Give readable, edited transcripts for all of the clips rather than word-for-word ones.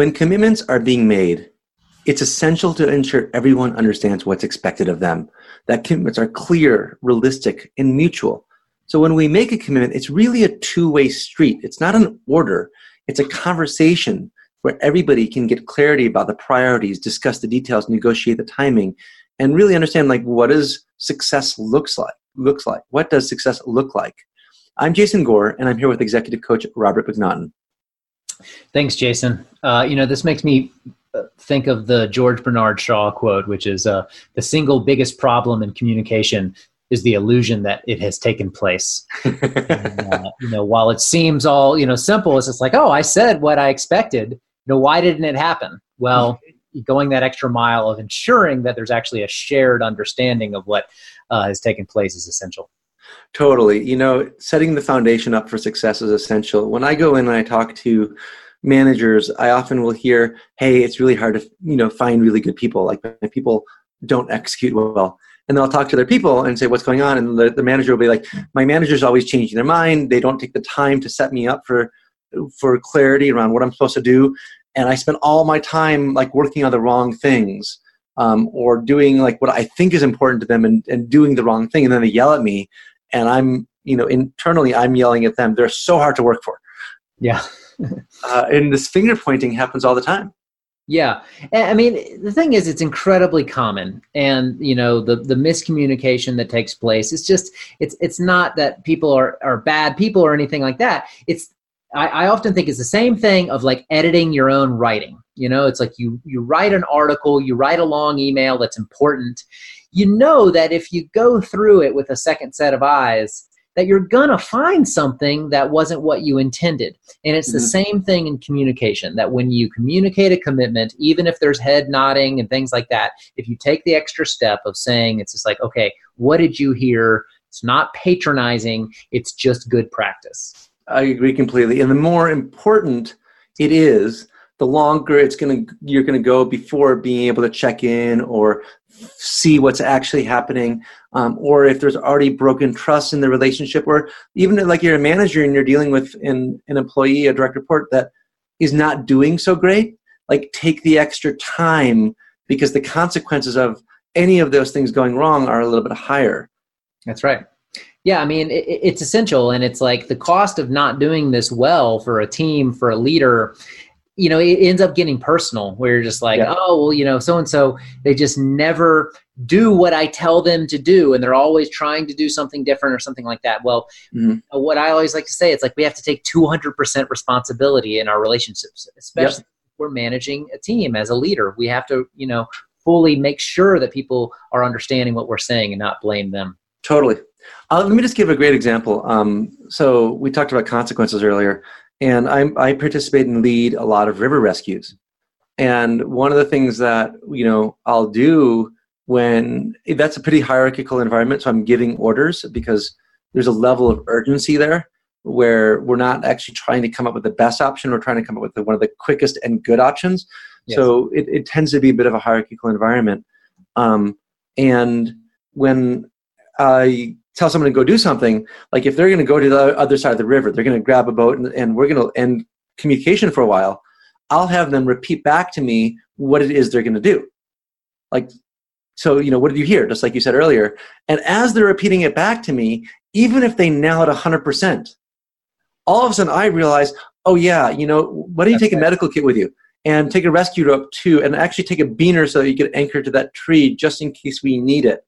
When commitments are being made, it's essential to ensure everyone understands what's expected of them, that commitments are clear, realistic, and mutual. So when we make a commitment, it's really a two-way street. It's not an order. It's a conversation where everybody can get clarity about the priorities, discuss the details, negotiate the timing, and really understand, like, what does success looks like? What does success look like? I'm Jason Gore, and I'm here with executive coach Robert McNaughton. Thanks, Jason. This makes me think of the George Bernard Shaw quote, which is, the single biggest problem in communication is the illusion that it has taken place. And, while it seems all, simple, it's just like, oh, I said what I expected. Why didn't it happen? Well, going that extra mile of ensuring that there's actually a shared understanding of what has taken place is essential. Totally. Setting the foundation up for success is essential. When I go in and I talk to managers, I often will hear, hey, it's really hard to, find really good people. Like, people don't execute well. And then I'll talk to their people and say, what's going on? And the manager will be like, my manager's always changing their mind. They don't take the time to set me up for clarity around what I'm supposed to do. And I spend all my time working on the wrong things or doing what I think is important to them and doing the wrong thing. And then they yell at me, and I'm, internally I'm yelling at them. They're so hard to work for. Yeah. And this finger pointing happens all the time. Yeah. I mean, the thing is, it's incredibly common. And, the miscommunication that takes place, it's just, it's not that people are bad people or anything like that. It's, I often think it's the same thing of editing your own writing. It's like you write an article, you write a long email that's important. That if you go through it with a second set of eyes, that you're going to find something that wasn't what you intended. And it's the same thing in communication, that when you communicate a commitment, even if there's head nodding and things like that, if you take the extra step of saying, it's just like, okay, what did you hear? It's not patronizing. It's just good practice. I agree completely. And the more important it is, the longer you're going to go before being able to check in or see what's actually happening, or if there's already broken trust in the relationship, or even if you're a manager and you're dealing with an employee, a direct report that is not doing so great, take the extra time, because the consequences of any of those things going wrong are a little bit higher. That's right. Yeah, I mean, it's essential, and it's the cost of not doing this well for a team, for a leader, it ends up getting personal, where you're just so-and-so, they just never do what I tell them to do. And they're always trying to do something different or something like that. Well, what I always like to say, it's we have to take 200% responsibility in our relationships, especially if we're managing a team as a leader. We have to, fully make sure that people are understanding what we're saying and not blame them. Totally. Let me just give a great example. So we talked about consequences earlier. And I participate and lead a lot of river rescues. And one of the things that, I'll do when that's a pretty hierarchical environment. So I'm giving orders because there's a level of urgency there where we're not actually trying to come up with the best option. We're trying to come up with one of the quickest and good options. Yes. So it tends to be a bit of a hierarchical environment. And when I tell someone to go do something, if they're going to go to the other side of the river, they're going to grab a boat and we're going to end communication for a while. I'll have them repeat back to me what it is they're going to do. What did you hear? Just like you said earlier. And as they're repeating it back to me, even if they nail it 100%, all of a sudden I realize, oh yeah, why don't you take a medical kit with you and take a rescue rope too, and actually take a beaner so that you can anchor to that tree just in case we need it.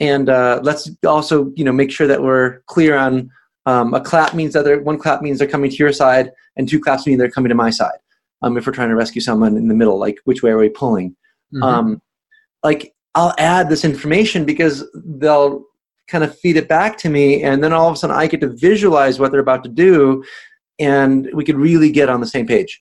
And let's also, make sure that we're clear on a clap means that one clap means they're coming to your side, and two claps mean they're coming to my side. If we're trying to rescue someone in the middle, which way are we pulling? Mm-hmm. I'll add this information because they'll kind of feed it back to me, and then all of a sudden I get to visualize what they're about to do, and we could really get on the same page.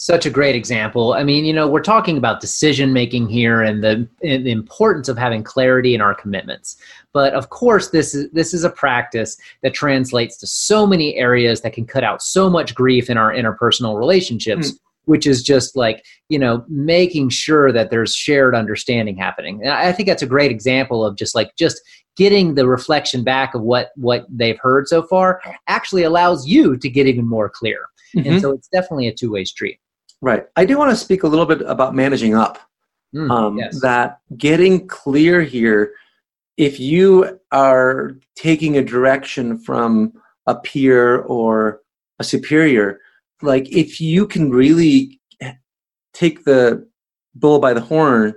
Such a great example. I mean, we're talking about decision-making here and the importance of having clarity in our commitments. But of course, this is a practice that translates to so many areas that can cut out so much grief in our interpersonal relationships. which is just like, you know, making sure that there's shared understanding happening. And I think that's a great example of just getting the reflection back of what they've heard so far actually allows you to get even more clear. Mm-hmm. And so it's definitely a two-way street. Right. I do want to speak a little bit about managing up. Yes. That getting clear here, if you are taking a direction from a peer or a superior, like if you can really take the bull by the horns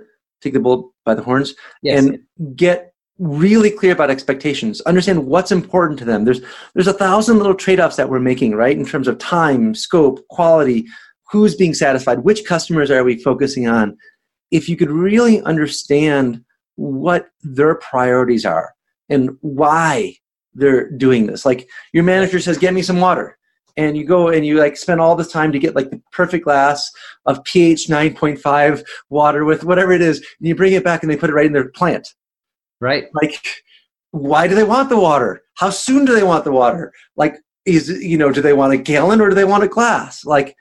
yes. and get really clear about expectations, understand what's important to them. There's 1,000 little trade-offs that we're making, right? In terms of time, scope, quality, who's being satisfied, which customers are we focusing on? If you could really understand what their priorities are and why they're doing this. Like your manager says, get me some water. And you go and you like spend all this time to get like the perfect glass of pH 9.5 water with whatever it is. And you bring it back and they put it right in their plant. Right. Like, why do they want the water? How soon do they want the water? Like, do they want a gallon or do they want a glass? Like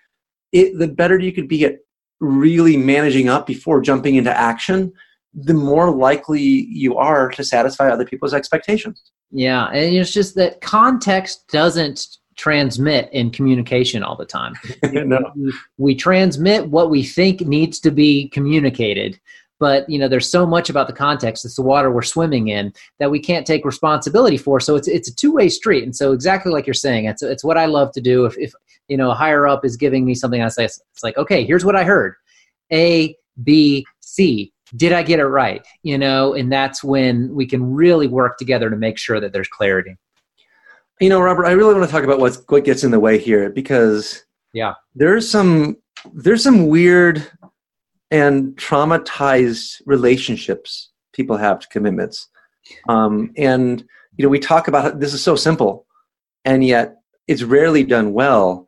the better you could be at really managing up before jumping into action, the more likely you are to satisfy other people's expectations. Yeah. And it's just that context doesn't transmit in communication all the time. No. We transmit what we think needs to be communicated, but there's so much about the context, it's the water we're swimming in, that we can't take responsibility for. So it's a two-way street. And so exactly like you're saying, it's what I love to do. If a higher up is giving me something, I say, it's like, okay, here's what I heard. A, B, C. Did I get it right? And that's when we can really work together to make sure that there's clarity. Robert, I really want to talk about what gets in the way here, because there's some weird and traumatized relationships people have to commitments. And we talk about this is so simple, and yet it's rarely done well.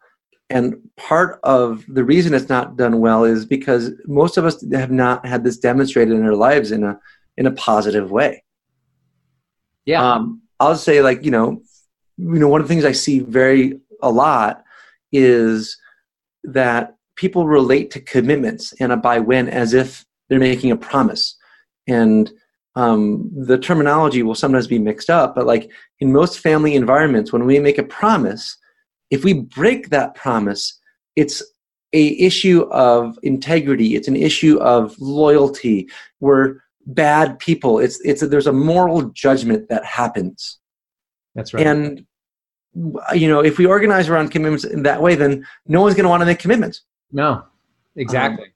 And part of the reason it's not done well is because most of us have not had this demonstrated in our lives in a positive way. Yeah. I'll say like, one of the things I see a lot is that people relate to commitments and a by when as if they're making a promise. And the terminology will sometimes be mixed up, but like in most family environments, when we make a promise, if we break that promise, it's a issue of integrity. It's an issue of loyalty. We're bad people. There's a moral judgment that happens. That's right. And if we organize around commitments in that way, then no one's going to want to make commitments. No, exactly.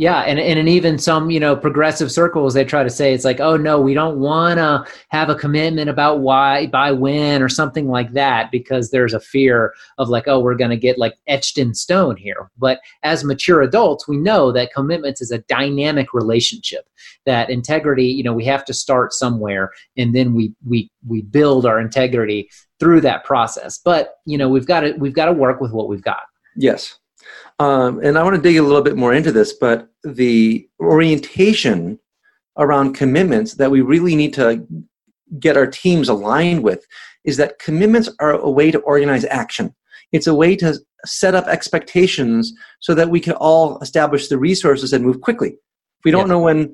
Yeah, and in even some, progressive circles, they try to say it's like, oh, no, we don't want to have a commitment about why, by when, or something like that, because there's a fear of like, oh, we're going to get like etched in stone here. But as mature adults, we know that commitments is a dynamic relationship, that integrity, we have to start somewhere, and then we build our integrity through that process. But, we've got to work with what we've got. Yes. And I want to dig a little bit more into this, but the orientation around commitments that we really need to get our teams aligned with is that commitments are a way to organize action. It's a way to set up expectations so that we can all establish the resources and move quickly. If we don't know when,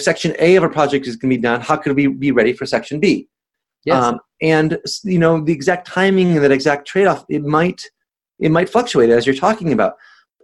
section A of a project is going to be done, how could we be ready for section B? Yes. And the exact timing and that exact trade-off, it might fluctuate as you're talking about.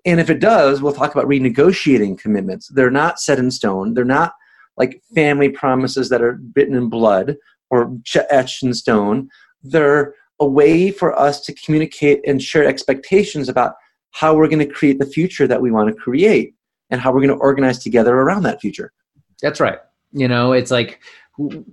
And if it does, we'll talk about renegotiating commitments. They're not set in stone. They're not like family promises that are written in blood or etched in stone. They're a way for us to communicate and share expectations about how we're going to create the future that we want to create and how we're going to organize together around that future. That's right. It's like,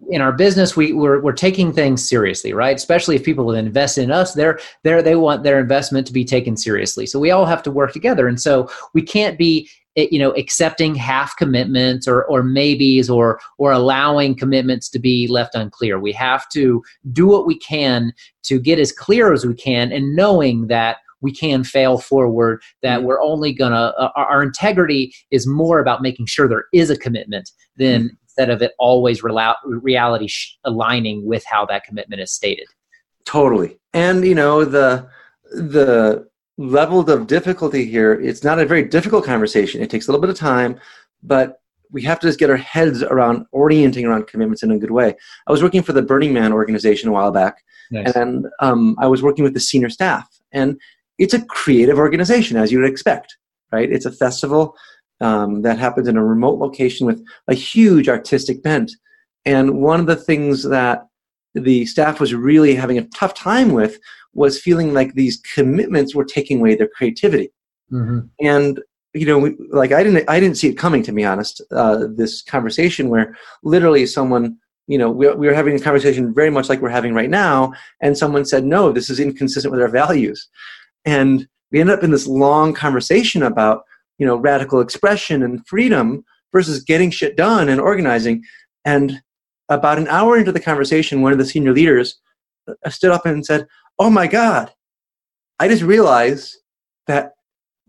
in our business, we're taking things seriously, right? Especially if people invest in us, they want their investment to be taken seriously. So we all have to work together. And so we can't be, accepting half commitments or maybes or allowing commitments to be left unclear. We have to do what we can to get as clear as we can, and knowing that we can fail forward, that we're only going to, our integrity is more about making sure there is a commitment than instead of it always reality aligning with how that commitment is stated. Totally. And the level of difficulty here, it's not a very difficult conversation. It takes a little bit of time, but we have to just get our heads around orienting around commitments in a good way. I was working for the Burning Man organization a while back, nice. And I was working with the senior staff. And it's a creative organization, as you would expect, right? It's a festival that happens in a remote location with a huge artistic bent. And one of the things that the staff was really having a tough time with was feeling like these commitments were taking away their creativity. Mm-hmm. And you know, like I didn't see it coming, to be honest. This conversation where literally someone, you know, we were having a conversation very much like we're having right now, and someone said, "No, this is inconsistent with our values," and we ended up in this long conversation about, you know, radical expression and freedom versus getting shit done and organizing. And about an hour into the conversation, one of the senior leaders stood up and said, "Oh my God, I just realized that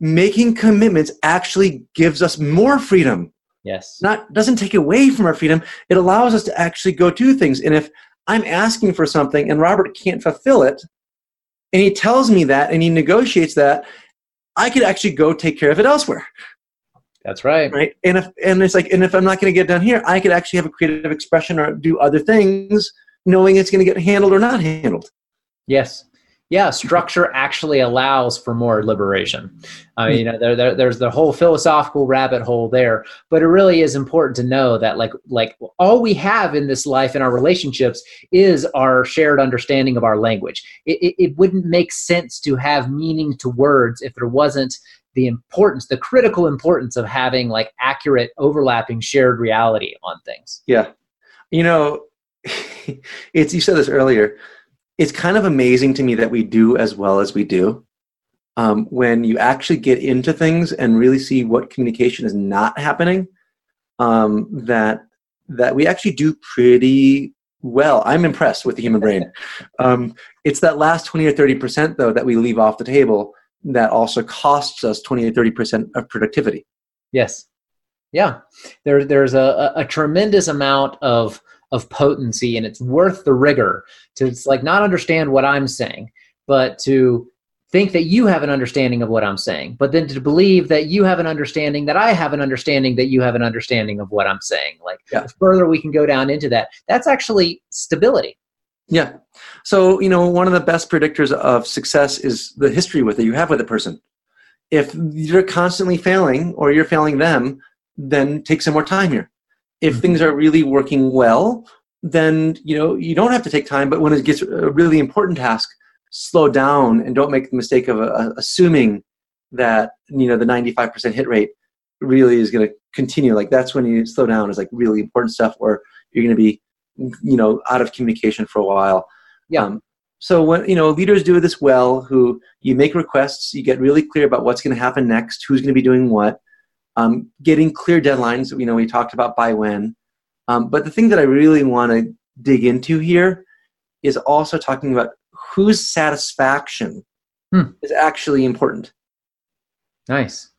making commitments actually gives us more freedom. Yes. Doesn't take away from our freedom. It allows us to actually go do things. And if I'm asking for something and Robert can't fulfill it, and he tells me that and he negotiates that, I could actually go take care of it elsewhere." That's right. Right. And if I'm not going to get done here, I could actually have a creative expression or do other things, knowing it's going to get handled or not handled. Yes. Yeah, structure actually allows for more liberation. I mean, you know, there's the whole philosophical rabbit hole there, but it really is important to know that like all we have in this life and our relationships is our shared understanding of our language. It wouldn't make sense to have meaning to words if there wasn't the importance, the critical importance of having like accurate, overlapping, shared reality on things. Yeah, you know, you said this earlier. It's kind of amazing to me that we do as well as we do. When you actually get into things and really see what communication is not happening, that we actually do pretty well. I'm impressed with the human brain. It's that last 20 or 30% though that we leave off the table that also costs us 20 to 30% of productivity. Yes. Yeah. There's a tremendous amount of potency, and it's worth the rigor to not understand what I'm saying, but to think that you have an understanding of what I'm saying, but then to believe that you have an understanding that I have an understanding that you have an understanding of what I'm saying. The further we can go down into that, that's actually stability. Yeah. So, you know, one of the best predictors of success is the history you have with a person. If you're constantly failing or you're failing them, then take some more time here. If things are really working well, then, you know, you don't have to take time, but when it gets a really important task, slow down and don't make the mistake of assuming that, you know, the 95% hit rate really is going to continue. Like, that's when you slow down is like really important stuff, or you're going to be, you know, out of communication for a while. Yeah. So when, you know, leaders do this well, who you make requests, you get really clear about what's going to happen next, who's going to be doing what. Getting clear deadlines, you know, we talked about by when. But the thing that I really want to dig into here is also talking about whose satisfaction is actually important. Nice.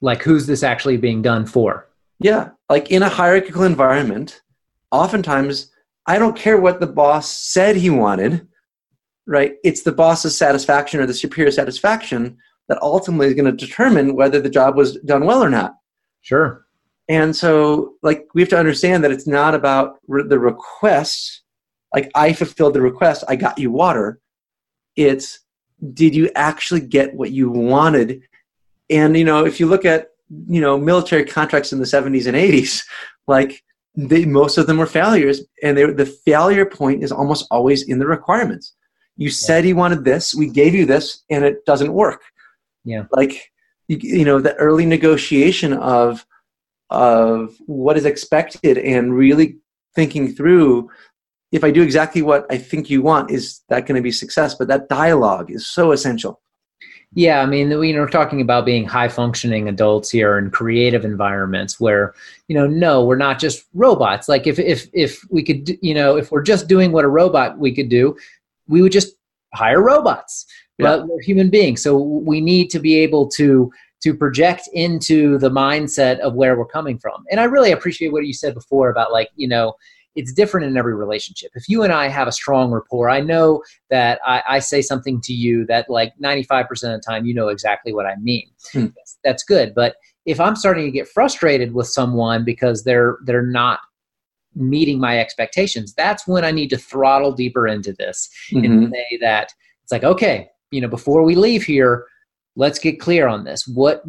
Like, who's this actually being done for? Yeah. Like, in a hierarchical environment, oftentimes, I don't care what the boss said he wanted, right? It's the boss's satisfaction or the superior satisfaction that ultimately is going to determine whether the job was done well or not. Sure. And so, like, we have to understand that it's not about the request. Like, I fulfilled the request, I got you water. It's, did you actually get what you wanted? And, you know, if you look at, you know, military contracts in the 70s and 80s, like, most of them were failures. And the failure point is almost always in the requirements. You said you wanted this, we gave you this, and it doesn't work. Yeah. Like, you know, the early negotiation of what is expected and really thinking through, if I do exactly what I think you want, is that going to be success? But that dialogue is so essential. Yeah. I mean, we're talking about being high functioning adults here in creative environments where, you know, no, we're not just robots. Like, if we could, you know, if we're just doing what a robot we could do, we would just hire robots. But we're human beings, so we need to be able to project into the mindset of where we're coming from. And I really appreciate what you said before about, like, you know, it's different in every relationship. If you and I have a strong rapport, I know that I say something to you that like 95% of the time, you know exactly what I mean. That's good. But if I'm starting to get frustrated with someone because they're not meeting my expectations, that's when I need to throttle deeper into this and say that it's like, okay, you know, before we leave here, let's get clear on this. What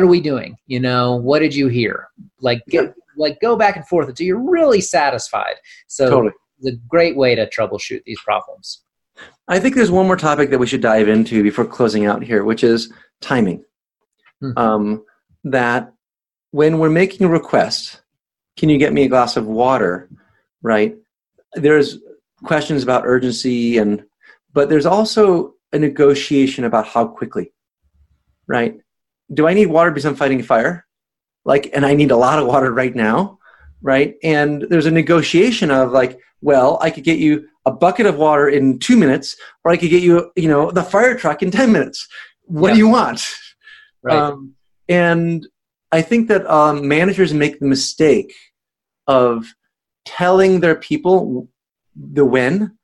are we doing? You know, what did you hear? Like, go back and forth until you're really satisfied. So it's a great way to troubleshoot these problems. I think there's one more topic that we should dive into before closing out here, which is timing. That when we're making a request, can you get me a glass of water? Right? There's questions about urgency, but there's also a negotiation about how quickly. Right? Do I need water because I'm fighting a fire? Like, and I need a lot of water right now, right? And there's a negotiation of like, well, I could get you a bucket of water in 2 minutes, or I could get you, you know, the fire truck in 10 minutes. What do you want? Right. And I think that managers make the mistake of telling their people the when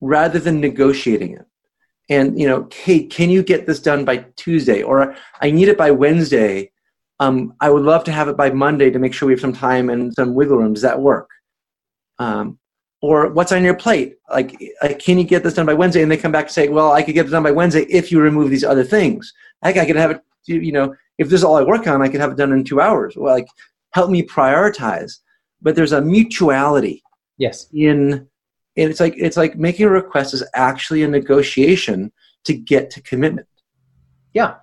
rather than negotiating it. And, you know, hey, can you get this done by Tuesday? Or I need it by Wednesday. I would love to have it by Monday to make sure we have some time and some wiggle room. Does that work? Or what's on your plate? Like, can you get this done by Wednesday? And they come back and say, well, I could get it done by Wednesday if you remove these other things. Like, I could have it, you know, if this is all I work on, I could have it done in 2 hours. Well, like, help me prioritize. But there's a mutuality. Yes. And it's like making a request is actually a negotiation to get to commitment. Yeah.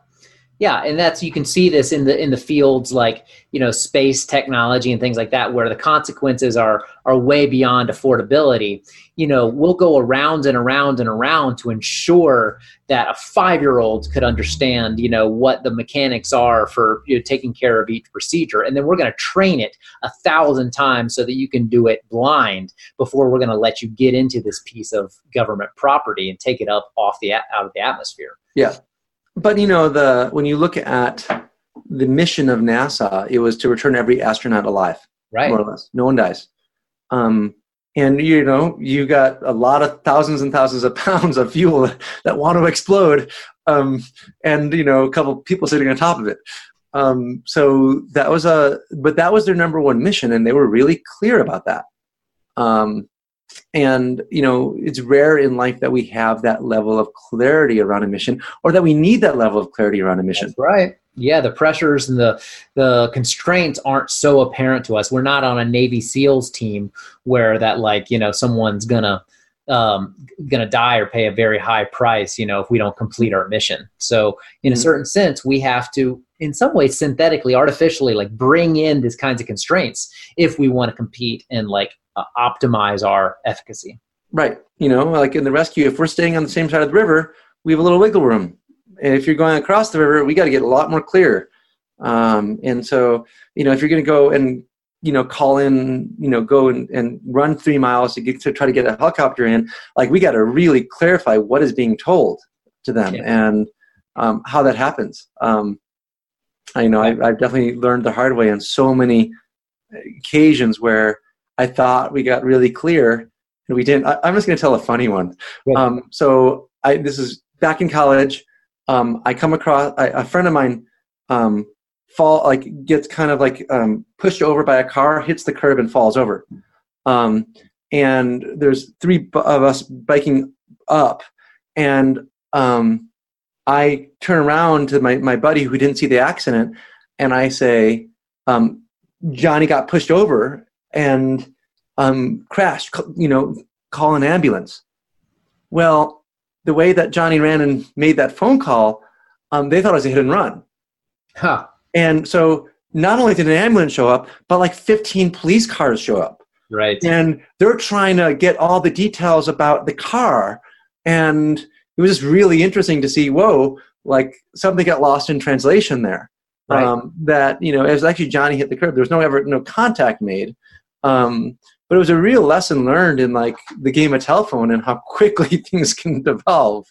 Yeah. And that's, you can see this in the fields like, you know, space technology and things like that, where the consequences are way beyond affordability. You know, we'll go around and around and around to ensure that a 5-year-old could understand, you know, what the mechanics are for, you know, taking care of each procedure. And then we're going to train it 1,000 times so that you can do it blind before we're going to let you get into this piece of government property and take it up out of the atmosphere. Yeah. But, you know, when you look at the mission of NASA, it was to return every astronaut alive, right? More or less. No one dies. And, you know, you got a lot of thousands and thousands of pounds of fuel that want to explode, and, you know, a couple people sitting on top of it. So that was but that was their number one mission, and they were really clear about that. And, you know, it's rare in life that we have that level of clarity around a mission, or that we need that level of clarity around a mission. That's right. Yeah, the pressures and the constraints aren't so apparent to us. We're not on a Navy SEALs team where that, like, you know, someone's gonna die or pay a very high price, you know, if we don't complete our mission. So in a certain sense, we have to, in some ways, synthetically, artificially, like, bring in these kinds of constraints if we want to compete and, like, optimize our efficacy. Right. You know, like in the rescue, if we're staying on the same side of the river, we have a little wiggle room. And if you're going across the river, we got to get a lot more clear. And so, you know, if you're going to go and, you know, call in, you know, go and run 3 miles to try to get a helicopter in, like, we got to really clarify what is being told to them and how that happens. I know I've definitely learned the hard way on so many occasions where I thought we got really clear and we didn't. I'm just going to tell a funny one. So this is back in college. I come across a friend of mine pushed over by a car, hits the curb and falls over. And there's 3 of us biking up, and I turn around to my buddy who didn't see the accident, and I say, Johnny got pushed over and crashed, you know, call an ambulance. Well, the way that Johnny ran and made that phone call, they thought it was a hit and run. Huh. And so not only did an ambulance show up, but like 15 police cars show up. Right. And they're trying to get all the details about the car. And it was just really interesting to see, whoa, like something got lost in translation there. Right. That, you know, it was actually Johnny hit the curb. There was no contact made. But it was a real lesson learned in, like, the game of telephone and how quickly things can devolve.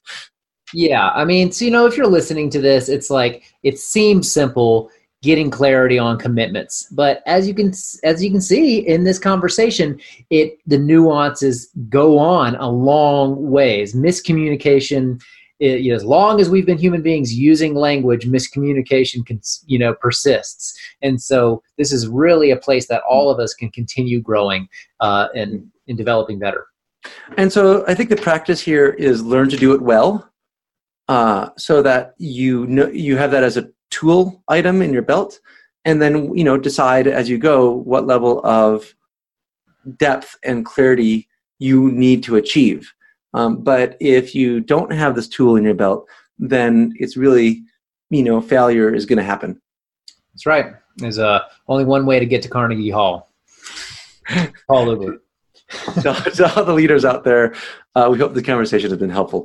Yeah. I mean, so, you know, if you're listening to this, it's like, it seems simple. getting clarity on commitments. But as you can see in this conversation, the nuances go on a long ways. Miscommunication, as long as we've been human beings using language, miscommunication can, persists. And so this is really a place that all of us can continue growing and developing better. And so I think the practice here is learn to do it well, so that you have that as a tool item in your belt, and then decide as you go what level of depth and clarity you need to achieve. But if you don't have this tool in your belt, then it's really failure is going to happen. That's right. There's only one way to get to Carnegie Hall. All over. To all the leaders out there, we hope the conversation has been helpful.